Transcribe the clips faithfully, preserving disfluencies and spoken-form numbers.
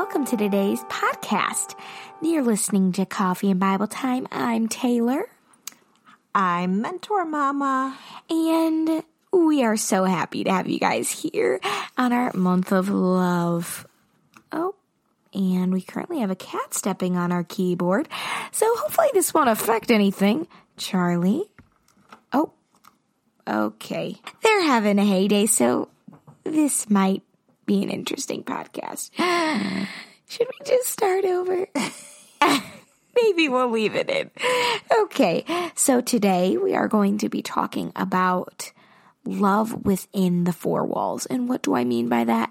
welcome to today's podcast. You're listening to Coffee and Bible Time. I'm Taylor. I'm Mentor Mama. And we are so happy to have you guys here on our month of love. Oh, and we currently have a cat stepping on our keyboard, so hopefully this won't affect anything. Charlie. Oh, okay. They're having a heyday, so this might be an interesting podcast. Should we just start over? Maybe we'll leave it in. Okay, so today we are going to be talking about love within the four walls. And what do I mean by that?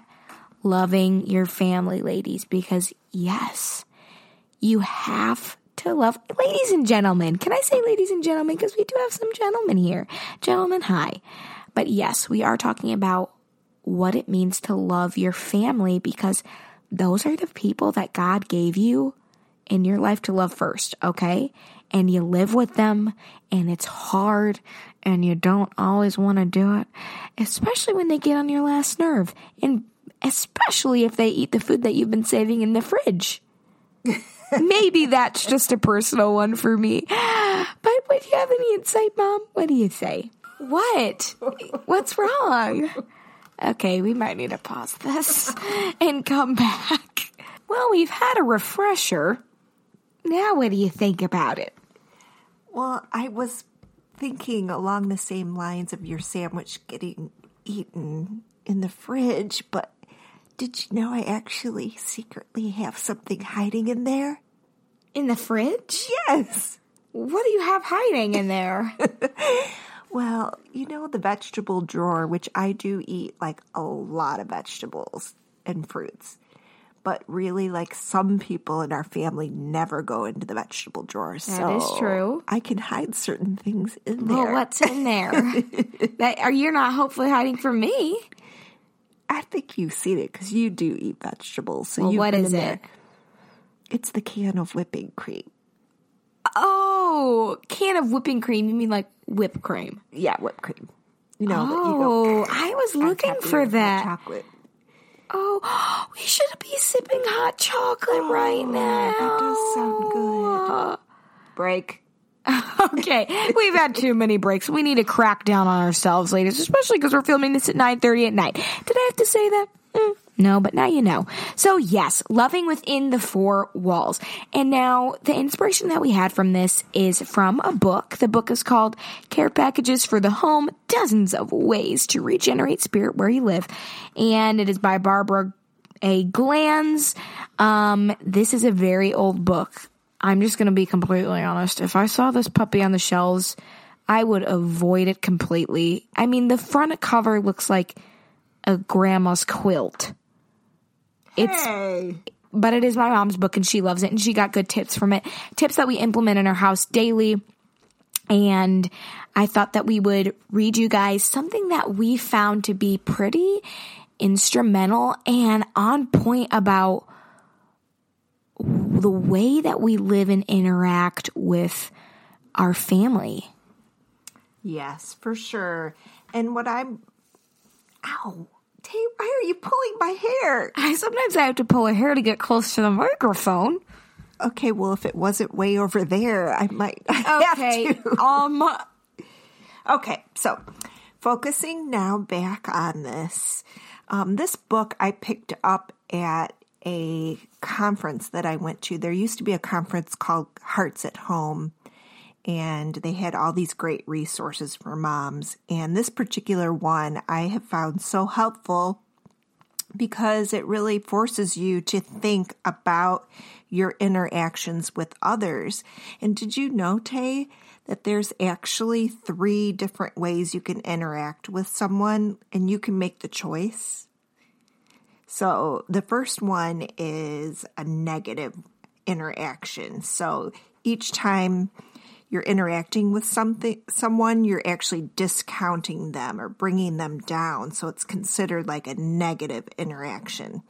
Loving your family, ladies, because yes, you have to love. Ladies and gentlemen, can I say ladies and gentlemen? Because we do have some gentlemen here. Gentlemen, hi. But yes, we are talking about what it means to love your family, because those are the people that God gave you in your life to love first, okay? And you live with them, and it's hard, and you don't always want to do it, especially when they get on your last nerve, and especially if they eat the food that you've been saving in the fridge. Maybe that's just a personal one for me. But would you have any insight, Mom? What do you say? What? What's wrong? Okay, we might need to pause this and come back. Well, we've had a refresher. Now what do you think about it? Well, I was thinking along the same lines of your sandwich getting eaten in the fridge, but did you know I actually secretly have something hiding in there? In the fridge? Yes. What do you have hiding in there? Well, you know the vegetable drawer, which I do eat like a lot of vegetables and fruits. But really, like, some people in our family never go into the vegetable drawer. That so is true. I can hide certain things in there. Well, what's in there? that, are you not hopefully hiding from me? I think you've seen it because you do eat vegetables. So well, what is it? There. It's the can of whipping cream. Oh, can of whipping cream. You mean like whipped cream? Yeah, whipped cream. You know, oh, you go, I was looking for that. Chocolate. Oh, we should be sipping hot chocolate oh, right now. That does sound good. Break. Okay, we've had too many breaks. We need to crack down on ourselves, ladies, especially because we're filming this at nine thirty at night. Did I have to say that? Mm, no, but now you know. So yes, loving within the four walls. And now the inspiration that we had from this is from a book. The book is called Care Packages for the Home, Dozens of Ways to Regenerate Spirit Where You Live. And it is by Barbara A. Glanz. Um, this is a very old book. I'm just going to be completely honest. If I saw this puppy on the shelves, I would avoid it completely. I mean, the front cover looks like a grandma's quilt. It's, hey. But it is my mom's book, and she loves it, and she got good tips from it. Tips that we implement in our house daily. And I thought that we would read you guys something that we found to be pretty instrumental and on point about the way that we live and interact with our family. Yes, for sure. And what I'm Ow, Tay, why are you pulling my hair? I sometimes I have to pull a hair to get close to the microphone. Okay, well, if it wasn't way over there, I might okay. have to. Um, okay, so focusing now back on this. Um, this book I picked up at a conference that I went to. There used to be a conference called Hearts at Home, and they had all these great resources for moms. And this particular one I have found so helpful because it really forces you to think about your interactions with others. And did you know, Tay, that there's actually three different ways you can interact with someone, and you can make the choice? So the first one is a negative interaction. So each time you're interacting with something, someone, you're actually discounting them or bringing them down. So it's considered like a negative interaction.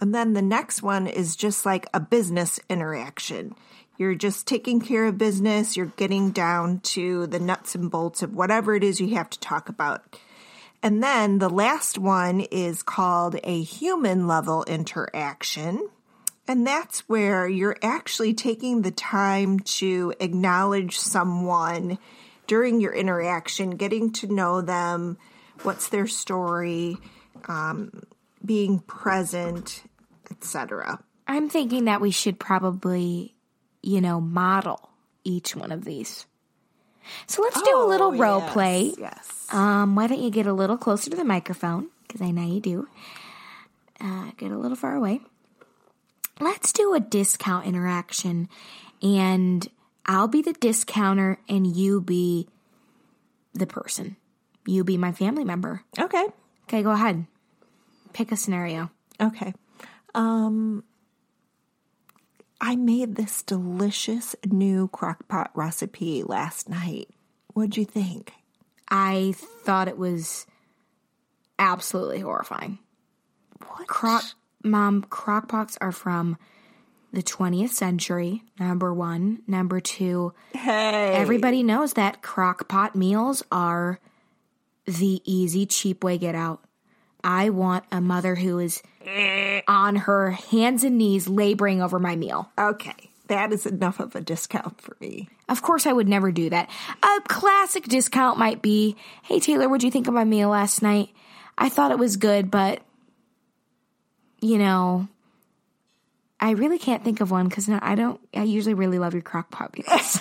And then the next one is just like a business interaction. You're just taking care of business. You're getting down to the nuts and bolts of whatever it is you have to talk about. And then the last one is called a human level interaction. And that's where you're actually taking the time to acknowledge someone during your interaction, getting to know them, what's their story, um, being present, et cetera. I'm thinking that we should probably, you know, model each one of these. So let's do oh, a little role yes, play. Yes. Um, why don't you get a little closer to the microphone, because I know you do. Uh, get a little far away. Let's do a discount interaction, and I'll be the discounter, and you be the person. You be my family member. Okay. Okay, go ahead. Pick a scenario. Okay. Um, I made this delicious new crockpot recipe last night. What'd you think? I thought it was absolutely horrifying. What? Crock, Mom, crockpots are from the twentieth century, number one. Number two, hey. Everybody knows that crockpot meals are the easy, cheap way get out. I want a mother who is on her hands and knees laboring over my meal. Okay, that is enough of a discount for me. Of course I would never do that. A classic discount might be, hey, Taylor, what'd you think of my meal last night? I thought it was good, but, you know, I really can't think of one because I don't, I usually really love your crock pot meals.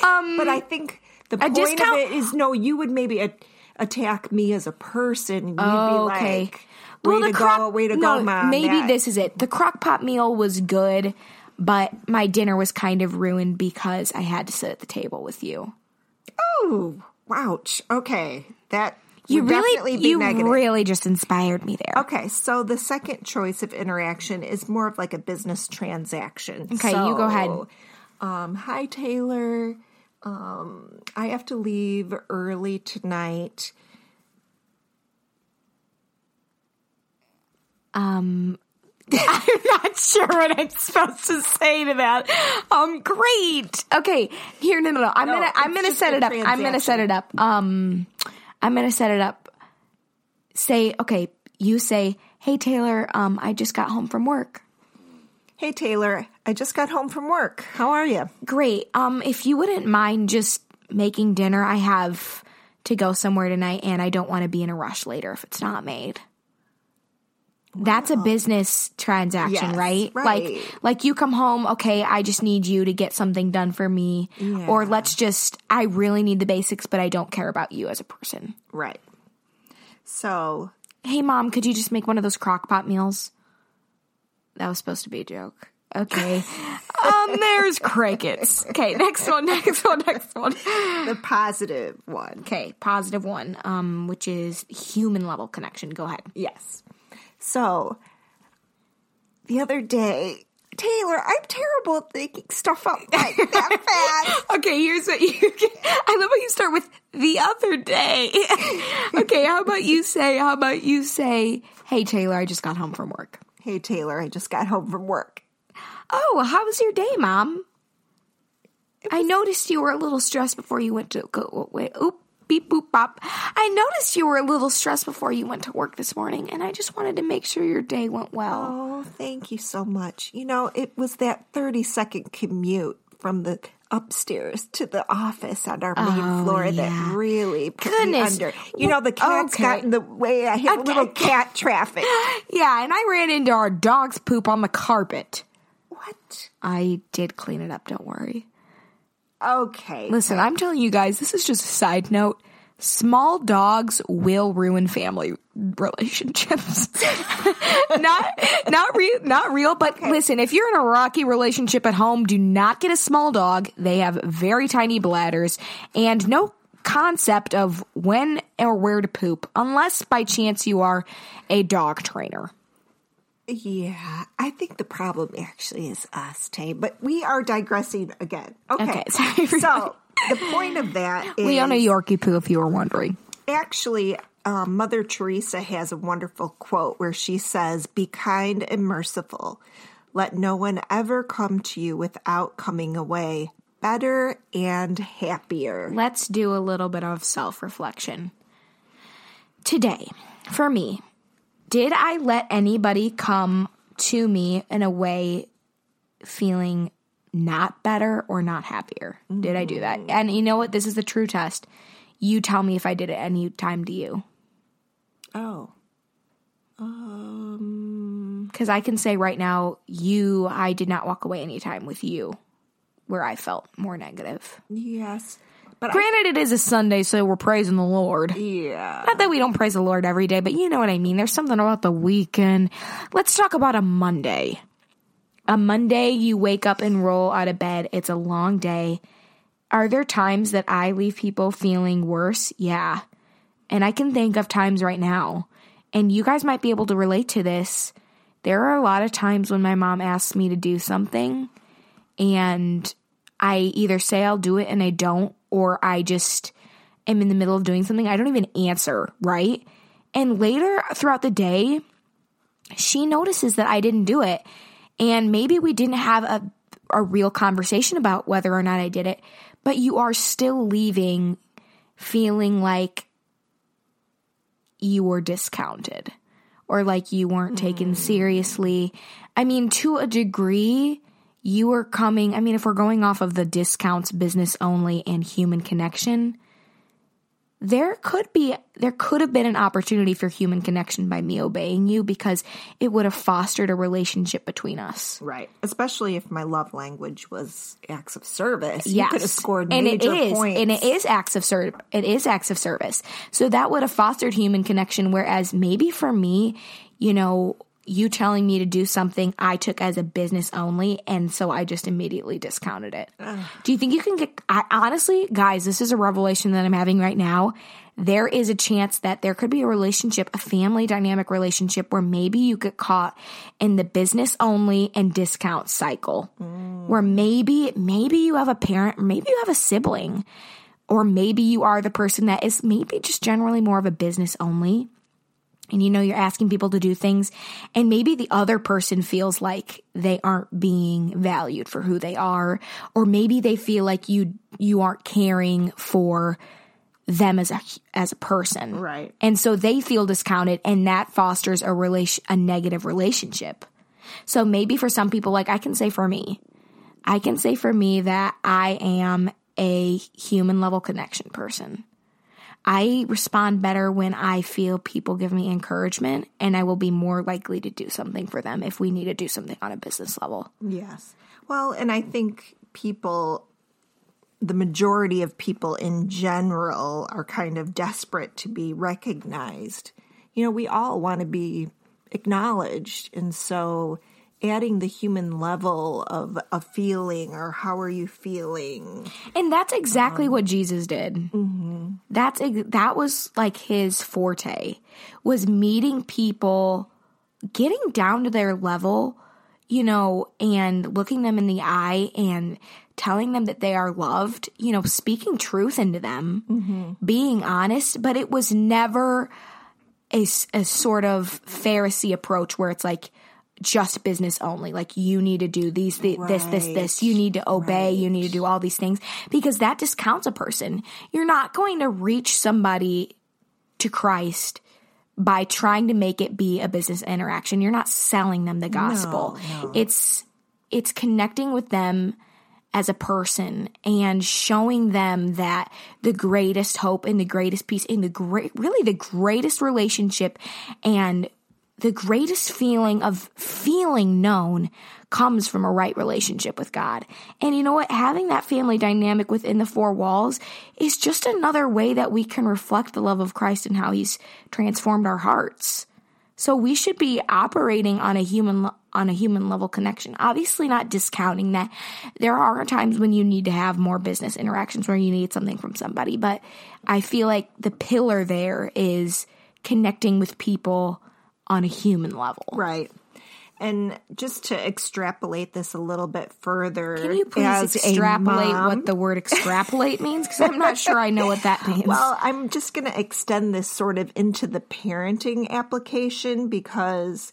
um, but I think the point discount- of it is, no, you would maybe... A- attack me as a person. You'd oh, be like, okay. way well, the to croc- go, way to no, go, Mom. Maybe that. This is it. The crockpot meal was good, but my dinner was kind of ruined because I had to sit at the table with you. Oh, ouch. Okay. That you would really, definitely be you negative. You really just inspired me there. Okay, so the second choice of interaction is more of like a business transaction. Okay, so, you go ahead. Um, hi, Taylor. Um, I have to leave early tonight. Um, I'm not sure what I'm supposed to say to that. Um, great. Okay, here, no, no, no. I'm no, gonna, I'm gonna set it up. I'm gonna set it up. Um, I'm gonna set it up. Say, okay, you say, hey, Taylor, um, I just got home from work. Hey, Taylor, I just got home from work. How are you? Great. Um, if you wouldn't mind just making dinner, I have to go somewhere tonight, and I don't want to be in a rush later if it's not made. Wow. That's a business transaction, yes, right? right? Like, like you come home, okay, I just need you to get something done for me. Yeah. Or let's just, I really need the basics, but I don't care about you as a person. Right. So, hey, Mom, could you just make one of those crock pot meals? That was supposed to be a joke. Okay. um, there's crickets. Okay, next one, next one, next one. The positive one. Okay, positive one, um, which is human level connection. Go ahead. Yes. So, the other day, Taylor, I'm terrible at thinking stuff up like that fast. Okay, here's what you get. I love how you start with the other day. Okay, how about you say, how about you say, hey, Taylor, I just got home from work. Hey, Taylor, I just got home from work. Oh, how was your day, Mom? Was- I noticed you were a little stressed before you went to go away. Oop, beep, boop, bop. I noticed you were a little stressed before you went to work this morning, and I just wanted to make sure your day went well. Oh, thank you so much. You know, it was that thirty-second commute from the upstairs to the office on our main oh, floor yeah. that really put Goodness. me under. You know, the cats okay. got in the way. I had okay. little cat traffic. Yeah, and I ran into our dog's poop on the carpet. What? I did clean it up, don't worry. Okay. Listen, I'm telling you guys, this is just a side note. Small dogs will ruin family relationships. not not real, not real, but okay. Listen, if you're in a rocky relationship at home, do not get a small dog. They have very tiny bladders and no concept of when or where to poop, unless by chance you are a dog trainer. Yeah, I think the problem actually is us, Tay, but we are digressing again. Okay, okay sorry for so... The point of that is... We own a Yorkie poo, if you were wondering. Actually, um, Mother Teresa has a wonderful quote where she says, be kind and merciful. Let no one ever come to you without coming away better and happier. Let's do a little bit of self-reflection. today, for me, did I let anybody come to me in a way feeling not better or not happier? Mm-hmm. Did I do that? And you know what? This is the true test. You tell me if I did it any time to you. Oh. Um. Because I can say right now, you, I did not walk away any time with you where I felt more negative. Yes. But Granted, I, it is a Sunday, so we're praising the Lord. Yeah. Not that we don't praise the Lord every day, but you know what I mean. There's something about the weekend. Let's talk about a Monday. A Monday, you wake up and roll out of bed. It's a long day. Are there times that I leave people feeling worse? Yeah. And I can think of times right now. And you guys might be able to relate to this. There are a lot of times when my mom asks me to do something, and I either say I'll do it and I don't, or I just am in the middle of doing something. I don't even answer, right? And later throughout the day, she notices that I didn't do it. And maybe we didn't have a a real conversation about whether or not I did it, but you are still leaving feeling like you were discounted or like you weren't taken mm. seriously. I mean, to a degree, you are coming, I mean, if we're going off of the discounts, business only, and human connection, there could be, there could have been an opportunity for human connection by me obeying you, because it would have fostered a relationship between us. Right. Especially if my love language was acts of service. Yes. You could have scored and major it is, points. And it is acts of ser- it is acts of service. So that would have fostered human connection, whereas maybe for me, you know, you telling me to do something I took as a business only, and so I just immediately discounted it. Ugh. Do you think you can get – I honestly, guys, this is a revelation that I'm having right now. There is a chance that there could be a relationship, a family dynamic relationship, where maybe you get caught in the business only and discount cycle, mm. where maybe maybe you have a parent, maybe you have a sibling, or maybe you are the person that is maybe just generally more of a business only. And, you know, you're asking people to do things, and maybe the other person feels like they aren't being valued for who they are, or maybe they feel like you you aren't caring for them as a, as a person. Right. And so they feel discounted, and that fosters a relation, a negative relationship. So maybe for some people, like I can say for me, I can say for me that I am a human level connection person. I respond better when I feel people give me encouragement, and I will be more likely to do something for them if we need to do something on a business level. Yes. Well, and I think people, the majority of people in general, are kind of desperate to be recognized. You know, we all want to be acknowledged. And so adding the human level of a feeling, or how are you feeling? And that's exactly um, what Jesus did. Mm-hmm. That's that was like his forte, was meeting people, getting down to their level, you know, and looking them in the eye and telling them that they are loved, you know, speaking truth into them, mm-hmm. being honest. But it was never a, a sort of Pharisee approach where it's like, just business only. Like, you need to do these, th- right. this, this, this. You need to obey. Right. You need to do all these things, because that discounts a person. You're not going to reach somebody to Christ by trying to make it be a business interaction. You're not selling them the gospel. No, no. It's, it's connecting with them as a person and showing them that the greatest hope and the greatest peace and the great, really the greatest relationship and the greatest feeling of feeling known comes from a right relationship with God. And you know what? Having that family dynamic within the four walls is just another way that we can reflect the love of Christ and how he's transformed our hearts. So we should be operating on a human on a human level connection. Obviously not discounting that. There are times when you need to have more business interactions, where you need something from somebody. But I feel like the pillar there is connecting with people on a human level. Right. And just to extrapolate this a little bit further. Can you please extrapolate what the word extrapolate means? Because I'm not sure I know what that means. Well, I'm just going to extend this sort of into the parenting application, because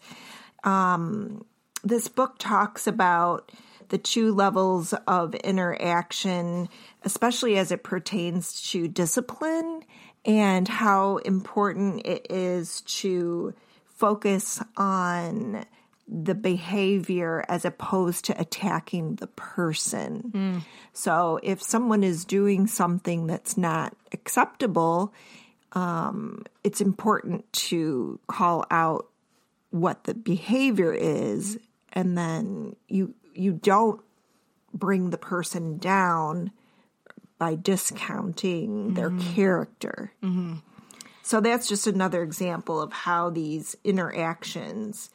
um, this book talks about the two levels of interaction, especially as it pertains to discipline and how important it is to focus on the behavior as opposed to attacking the person. Mm. So if someone is doing something that's not acceptable, um, it's important to call out what the behavior is, and then you you don't bring the person down by discounting mm-hmm. their character. Mm-hmm. So that's just another example of how these interactions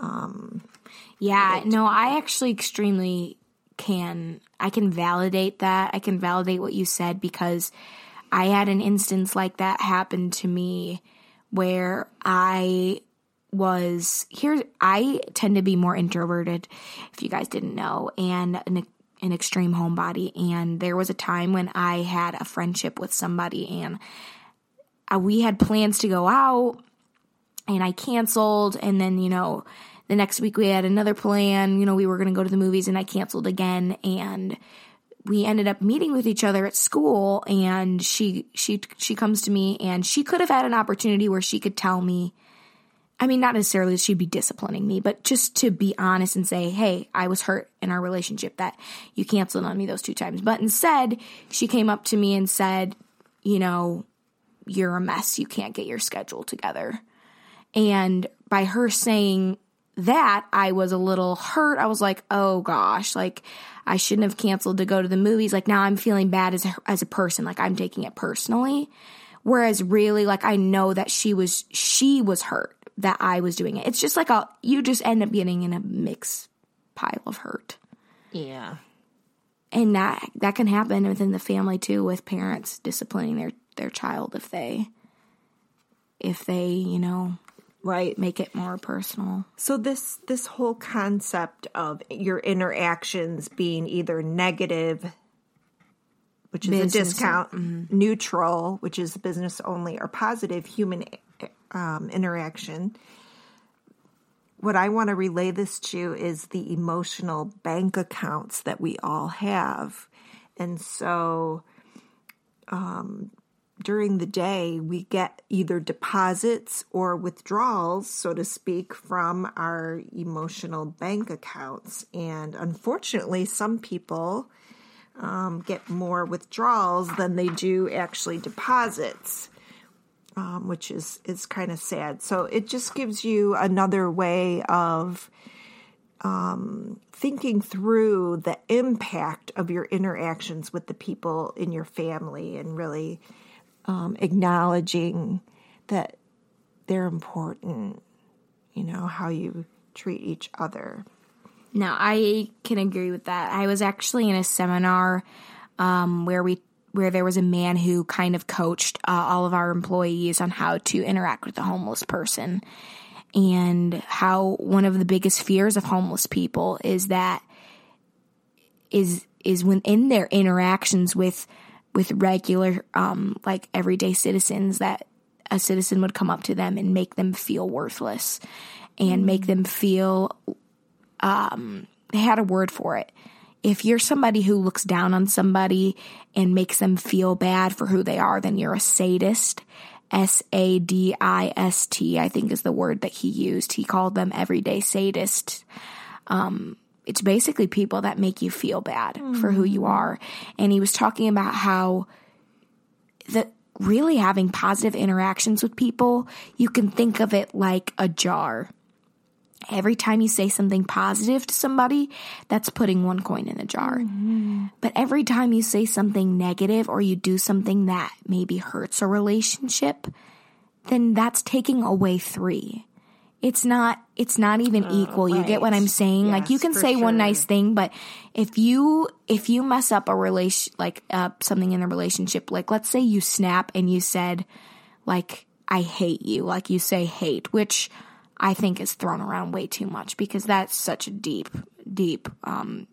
Um, yeah, no, I actually extremely can, I can validate that. I can validate what you said, because I had an instance like that happen to me where I was here. I tend to be more introverted, if you guys didn't know, and an, an extreme homebody. And there was a time when I had a friendship with somebody, and I, we had plans to go out. And I canceled, and then, you know, the next week we had another plan. You know, we were going to go to the movies, and I canceled again. And we ended up meeting with each other at school, and she she she comes to me, and she could have had an opportunity where she could tell me, I mean, not necessarily that she'd be disciplining me, but just to be honest and say, hey, I was hurt in our relationship that you canceled on me those two times. But instead, she came up to me and said, you know, you're a mess. You can't get your schedule together. And by her saying that, I was a little hurt. I was like, oh, gosh, like, I shouldn't have canceled to go to the movies. Like, now I'm feeling bad as a, as a person. Like, I'm taking it personally. Whereas really, like, I know that she was she was hurt that I was doing it. It's just like a, you just end up getting in a mixed pile of hurt. Yeah. And that that can happen within the family, too, with parents disciplining their, their child if they, if they, you know... Right. Make it more personal. So this this whole concept of your interactions being either negative, which is business, a discount, mm-hmm. neutral, which is business only, or positive human um, interaction, what I want to relay this to is the emotional bank accounts that we all have. And so um during the day, we get either deposits or withdrawals, so to speak, from our emotional bank accounts. And unfortunately, some people um, get more withdrawals than they do actually deposits, um, which is, is kind of sad. So it just gives you another way of um, thinking through the impact of your interactions with the people in your family, and really Um, acknowledging that they're important, you know, how you treat each other. No, I can agree with that. I was actually in a seminar um, where we where there was a man who kind of coached uh, all of our employees on how to interact with a homeless person, and how one of the biggest fears of homeless people is that is is when in their interactions with with regular, um, like everyday citizens, that a citizen would come up to them and make them feel worthless, and make them feel, um, they had a word for it. If you're somebody who looks down on somebody and makes them feel bad for who they are, then you're a sadist. S A D I S T, I think is the word that he used. He called them everyday sadists. Um, It's basically people that make you feel bad mm. for who you are. And he was talking about how the, really having positive interactions with people, you can think of it like a jar. Every time you say something positive to somebody, that's putting one coin in the jar. Mm. But every time you say something negative, or you do something that maybe hurts a relationship, then that's taking away three. It's not it's not even uh, equal. Right. You get what I'm saying? Yes, like, you can say sure. one nice thing, but if you if you mess up a relation, like uh, something in a relationship, like let's say you snap and you said, like, I hate you, like you say hate, which I think is thrown around way too much, because that's such a deep, deep, um,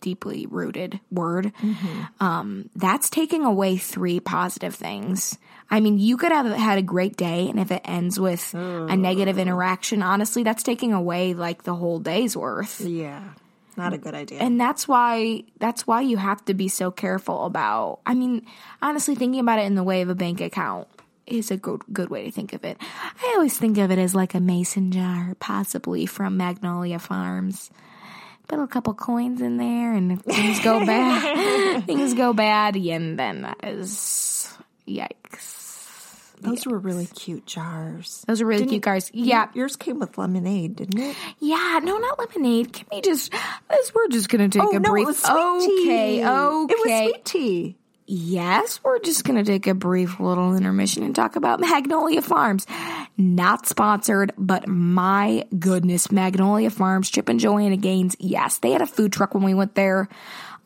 deeply rooted word. Mm-hmm. Um, that's taking away three positive things. I mean, you could have had a great day, and if it ends with oh. a negative interaction, honestly, that's taking away, like, the whole day's worth. Yeah. not a good idea. And that's why that's why you have to be so careful about, I mean, honestly, thinking about it in the way of a bank account is a good, good way to think of it. I always think of it as like a mason jar, possibly from Magnolia Farms. Put a couple coins in there, and if things go bad, things go bad, and then that is, yikes. Those yes. were really cute jars. Those were really didn't, cute jars. Yeah. Yours came with lemonade, didn't it? Yeah. No, not lemonade. Can we just, this, we're just going to take oh, a no, brief. It was sweet okay. Tea. Okay. It was sweet tea. Yes. We're just going to take a brief little intermission and talk about Magnolia Farms. Not sponsored, but my goodness, Magnolia Farms, Chip and Joanna Gaines. Yes. They had a food truck when we went there.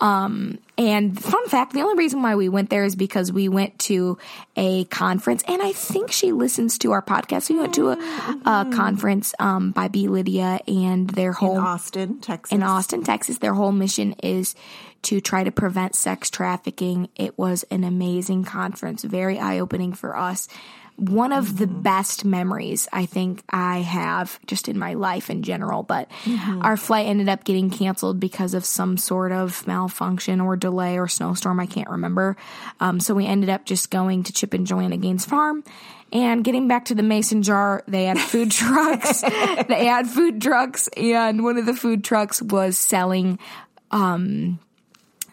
Um, and fun fact, the only reason why we went there is because we went to a conference, and I think she listens to our podcast. We went to a, a conference, um, by B Lydia, and their whole in Austin, Texas, in Austin, Texas, their whole mission is to try to prevent sex trafficking. It was an amazing conference, very eye-opening for us. One of the best memories I think I have just in my life in general, but mm-hmm. our flight ended up getting canceled because of some sort of malfunction or delay or snowstorm. I can't remember. Um, so we ended up just going to Chip and Joanna Gaines Farm. And getting back to the mason jar, they had food trucks. They had food trucks, and one of the food trucks was selling um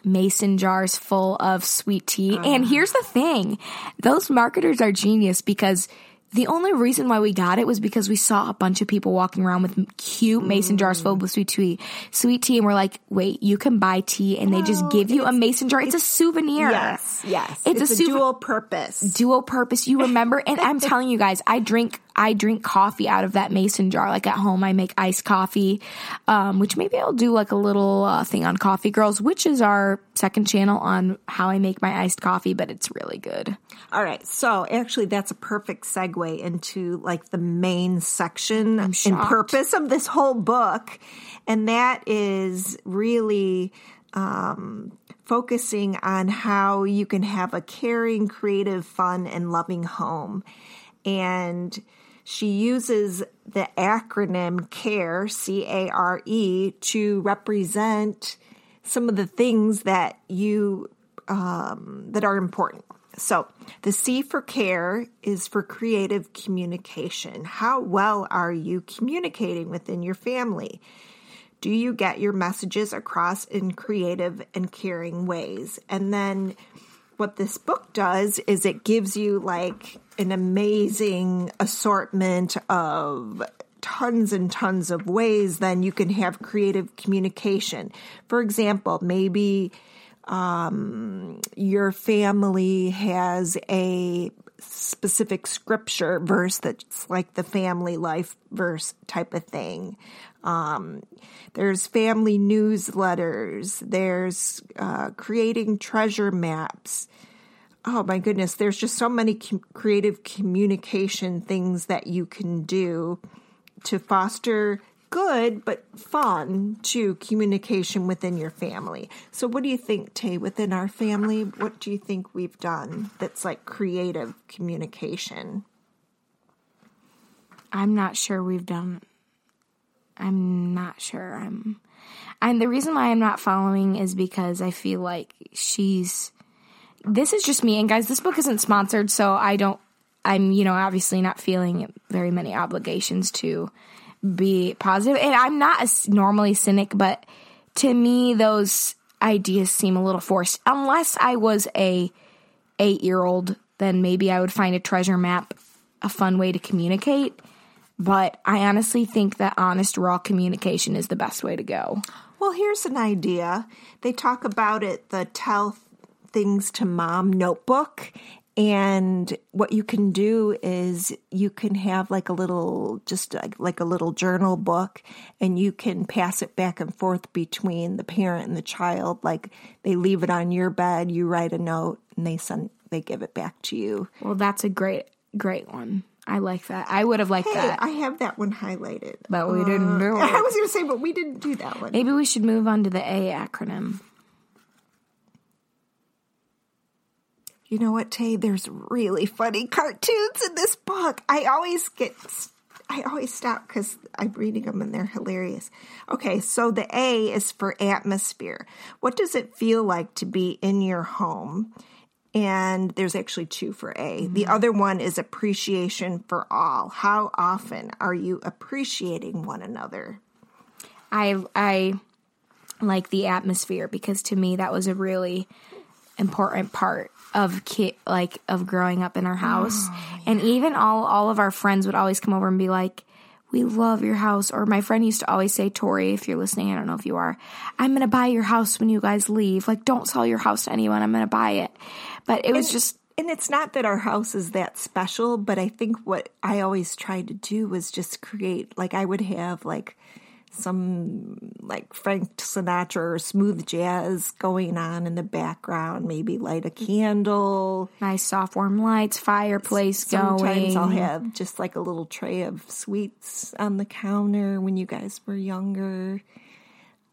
mason jars full of sweet tea. Uh, and here's the thing. Those marketers are genius, because the only reason why we got it was because we saw a bunch of people walking around with cute mason jars filled with sweet tea. Sweet tea. And we're like, wait, you can buy tea, and well, they just give you a mason jar. It's, it's a souvenir. Yes, yes. It's, it's a, a su- dual purpose. Dual purpose. You remember? And I'm telling you guys, I drink I drink coffee out of that mason jar. Like at home, I make iced coffee, um, which maybe I'll do like a little uh, thing on Coffee Girls, which is our second channel on how I make my iced coffee, but it's really good. All right. So actually, that's a perfect segue into like the main section and purpose of this whole book. And that is really um, focusing on how you can have a caring, creative, fun, and loving home. And she uses the acronym CARE, C A R E, to represent some of the things that you um, that are important. So the C for care is for creative communication. How well are you communicating within your family? Do you get your messages across in creative and caring ways? And then what this book does is it gives you like an amazing assortment of tons and tons of ways then you can have creative communication. For example, maybe um, your family has a specific scripture verse that's like the family life verse type of thing. Um, there's family newsletters. There's uh, creating treasure maps. Oh my goodness, there's just so many com- creative communication things that you can do to foster good but fun to communication within your family. So what do you think, Tay, within our family, what do you think we've done that's like creative communication? I'm not sure we've done I'm not sure. I'm and the reason why I'm not following is because I feel like she's This is just me, and guys, this book isn't sponsored, so I don't, I'm, you know, obviously not feeling very many obligations to be positive. And I'm not a normally cynic, but to me, those ideas seem a little forced. Unless I was a eight-year-old, then maybe I would find a treasure map a fun way to communicate. But I honestly think that honest, raw communication is the best way to go. Well, here's an idea. They talk about it, the tell things to mom notebook, and what you can do is you can have like a little just like, like a little journal book, and you can pass it back and forth between the parent and the child. Like they leave it on your bed, you write a note, and they send they give it back to you. Well, that's a great great one. I like that. I would have liked hey, that. I have that one highlighted, but we uh, didn't do it. I was going to say, but we didn't do that one. Maybe we should move on to the A acronym. You know what, Tay? There's really funny cartoons in this book. I always get I always stop because I'm reading them and they're hilarious. Okay, so the A is for atmosphere. What does it feel like to be in your home? And there's actually two for A. Mm-hmm. The other one is appreciation for all. How often are you appreciating one another? I I like the atmosphere, because to me that was a really important part of kid, like of growing up in our house. Oh, yeah. And even all all of our friends would always come over and be like, "We love your house." Or my friend used to always say, "Tori, if you're listening, I don't know if you are, I'm going to buy your house when you guys leave. Like, don't sell your house to anyone. I'm going to buy it." But it was and, just... And it's not that our house is that special, but I think what I always tried to do was just create... Like, I would have, like, some, like, Frank Sinatra or smooth jazz going on in the background. Maybe light a candle. Nice soft, warm lights, fireplace Sometimes going. Sometimes I'll have just, like, a little tray of sweets on the counter when you guys were younger.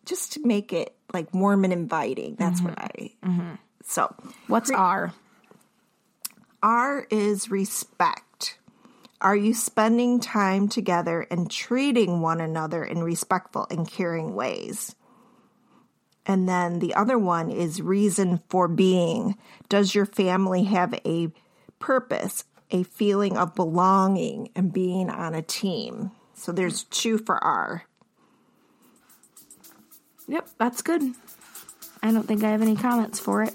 Just to make it, like, warm and inviting. That's mm-hmm. what I... Mm-hmm. So, what's R? R is respect. Are you spending time together and treating one another in respectful and caring ways? And then the other one is reason for being. Does your family have a purpose, a feeling of belonging and being on a team? So there's two for R. Yep, that's good. I don't think I have any comments for it.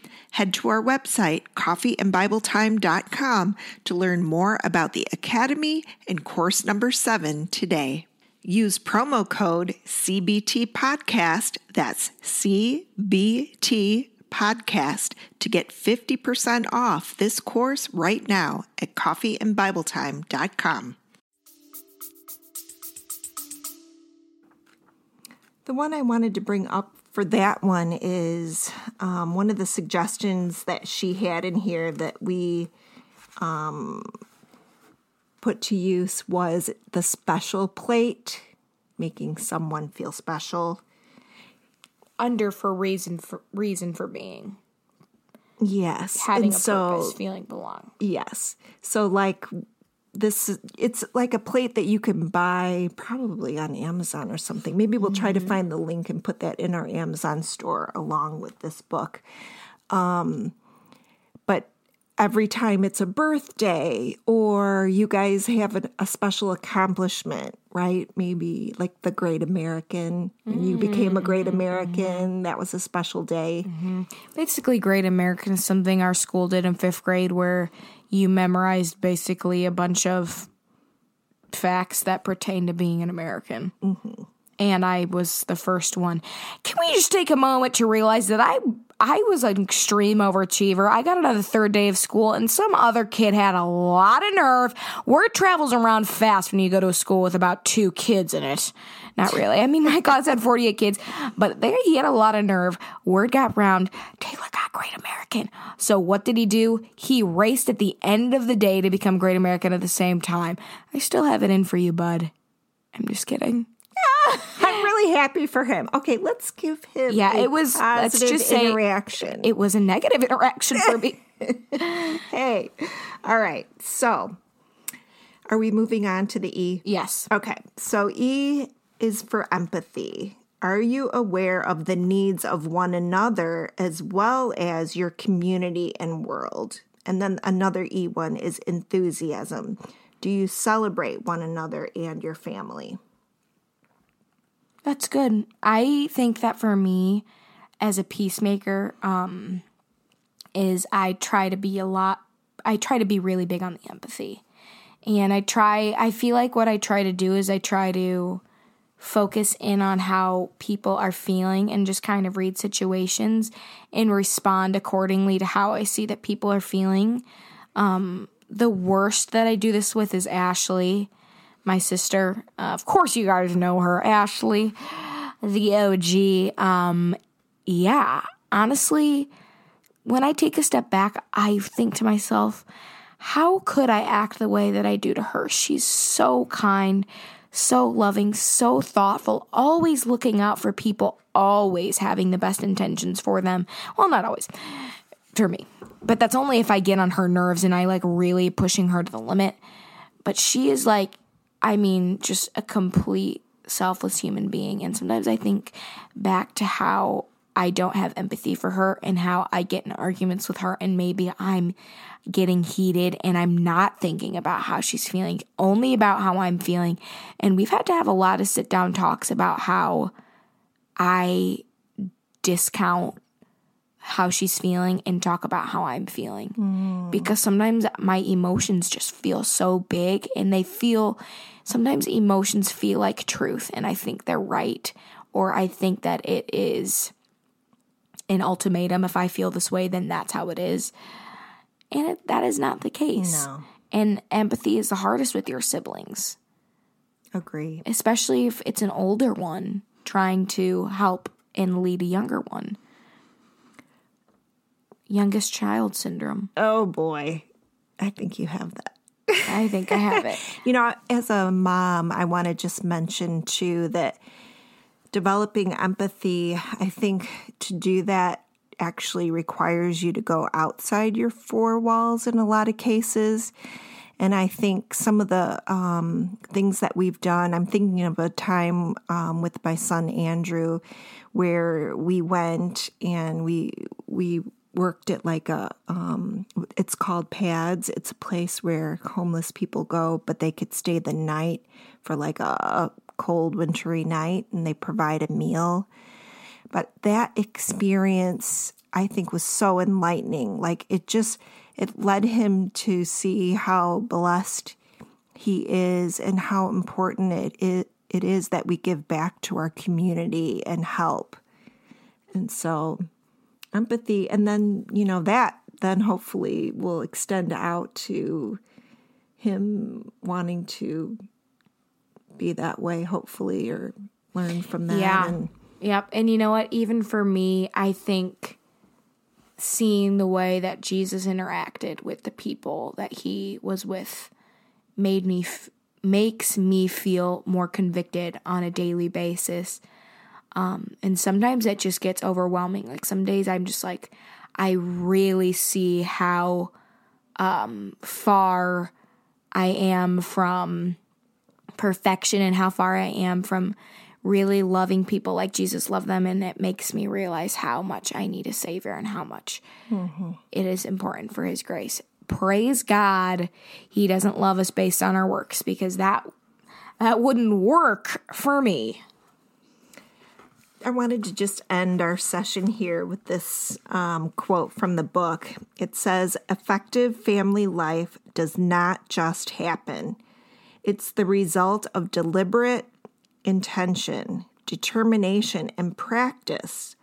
Head to our website, coffee and bible time dot com, to learn more about the Academy and course number seven today. Use promo code C B T podcast, that's C B T podcast, to get fifty percent off this course right now at coffee and bible time dot com. The one I wanted to bring up for that one is um, one of the suggestions that she had in here that we um, put to use was the special plate, making someone feel special. Under for reason for reason for being. Yes. Having and a so, purpose, feeling belong. Yes. So like this, it's like a plate that you can buy probably on Amazon or something. Maybe we'll try to find the link and put that in our Amazon store along with this book. Um, but every time it's a birthday or you guys have an, a special accomplishment, right? Maybe like the Great American, and mm-hmm. you became a Great American. That was a special day. Mm-hmm. Basically, Great American is something our school did in fifth grade where you memorized basically a bunch of facts that pertain to being an American. Mm-hmm. And I was the first one. Can we just take a moment to realize that I I was an extreme overachiever. I got another third day of school, and some other kid had a lot of nerve. Word travels around fast when you go to a school with about two kids in it. Not really. I mean, my class had forty-eight kids, but there he had a lot of nerve. Word got round. Taylor got Great American. So what did he do? He raced at the end of the day to become Great American at the same time. I still have it in for you, bud. I'm just kidding. I'm really happy for him. Okay, let's give him yeah, a it was, positive let's just say interaction. It was a negative interaction for me. Hey. All right. So are we moving on to the E? Yes. Okay. So E is for empathy. Are you aware of the needs of one another as well as your community and world? And then another E one is enthusiasm. Do you celebrate one another and your family? That's good. I think that for me, as a peacemaker, um, is I try to be a lot, I try to be really big on the empathy. And I try, I feel like what I try to do is I try to focus in on how people are feeling and just kind of read situations and respond accordingly to how I see that people are feeling. Um, the worst that I do this with is Ashley, my sister. Uh, of course you guys know her, Ashley, the O G. Um, yeah, honestly, when I take a step back, I think to myself, how could I act the way that I do to her? She's so kind, so loving, so thoughtful, always looking out for people, always having the best intentions for them. Well, not always, for me. But that's only if I get on her nerves and I like really pushing her to the limit. But she is like, I mean, just a complete selfless human being. And sometimes I think back to how I don't have empathy for her and how I get in arguments with her, and maybe I'm getting heated and I'm not thinking about how she's feeling, only about how I'm feeling. And we've had to have a lot of sit down talks about how I discount how she's feeling and talk about how I'm feeling. Mm. Because sometimes my emotions just feel so big, and they feel, sometimes emotions feel like truth, and I think they're right, or I think that it is an ultimatum. If I feel this way, then that's how it is. And it, that is not the case. No. And empathy is the hardest with your siblings. Agree. Especially if it's an older one trying to help and lead a younger one. Youngest child syndrome. Oh, boy. I think you have that. I think I have it. You know, as a mom, I want to just mention, too, that developing empathy, I think to do that, actually requires you to go outside your four walls in a lot of cases. And I think some of the um, things that we've done, I'm thinking of a time um, with my son Andrew where we went and we we worked at like a, um, it's called P A D S. It's a place where homeless people go, but they could stay the night for like a, a cold wintry night, and they provide a meal. But that experience, I think, was so enlightening. Like, it just, it led him to see how blessed he is and how important it is, it is that we give back to our community and help. And so empathy, and then, you know, that then hopefully will extend out to him wanting to be that way, hopefully, or learn from that. Yeah. And, Yep, and you know what? Even for me, I think seeing the way that Jesus interacted with the people that he was with made me f- makes me feel more convicted on a daily basis. Um, and sometimes it just gets overwhelming. Like some days, I'm just like, I really see how um, far I am from perfection and how far I am from really loving people like Jesus loved them, and it makes me realize how much I need a Savior and how much mm-hmm. it is important for His grace. Praise God, He doesn't love us based on our works, because that that wouldn't work for me. I wanted to just end our session here with this um, quote from the book. It says, "Effective family life does not just happen. It's the result of deliberate intention, determination, and practice,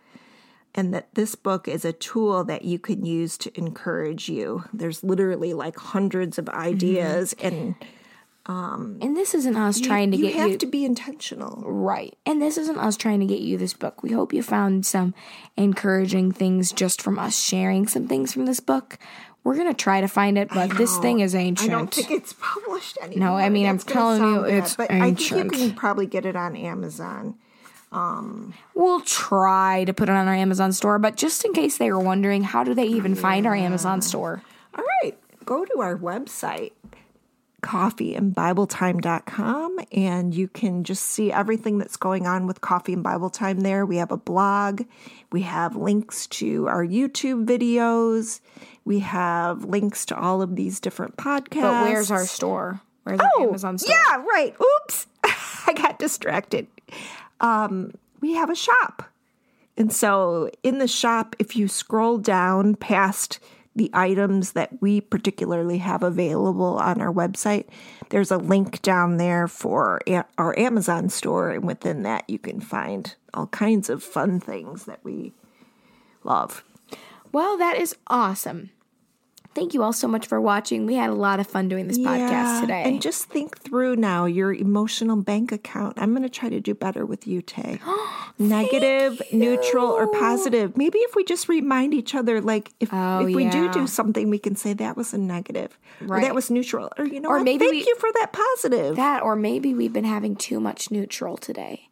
and that this book is a tool that you can use to encourage you." There's literally like hundreds of ideas, mm-hmm. and um, and this isn't us you, trying to you get you. You have to be intentional, right? And this isn't us trying to get you this book. We hope you found some encouraging things just from us sharing some things from this book. We're going to try to find it, but this thing is ancient. I don't think it's published anymore. No, I mean, That's I'm telling you, bad, it's but ancient. I think you can probably get it on Amazon. Um, we'll try to put it on our Amazon store, but just in case they were wondering, how do they even yeah. find our Amazon store? All right. Go to our website, coffee and bible time dot com, and you can just see everything that's going on with Coffee and Bible Time there. We have a blog. We have links to our YouTube videos. We have links to all of these different podcasts. But where's our store? Where's oh, our Amazon store? Yeah, right. Oops. I got distracted. Um, we have a shop. And so in the shop, if you scroll down past the items that we particularly have available on our website. There's a link down there for our Amazon store, and within that you can find all kinds of fun things that we love. Well, that is awesome. Thank you all so much for watching. We had a lot of fun doing this yeah, podcast today. And just think through now your emotional bank account. I'm going to try to do better with you, Tay. Negative, you. neutral, or positive. Maybe if we just remind each other, like if, oh, if we yeah. do do something, we can say that was a negative, right. or that was neutral, or you know, or what? Maybe thank we, you for that positive. That, or maybe we've been having too much neutral today.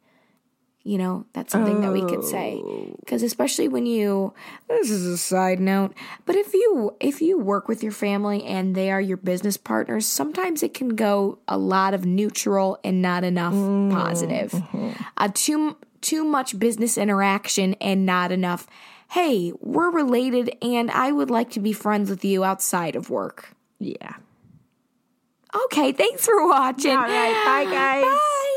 You know, that's something oh. that we could say, because especially when you, this is a side note, but if you if you work with your family and they are your business partners, sometimes it can go a lot of neutral and not enough mm. positive, mm-hmm. uh, too too much business interaction and not enough, hey, we're related and I would like to be friends with you outside of work. Yeah. Okay, thanks for watching. All right, bye guys. Bye.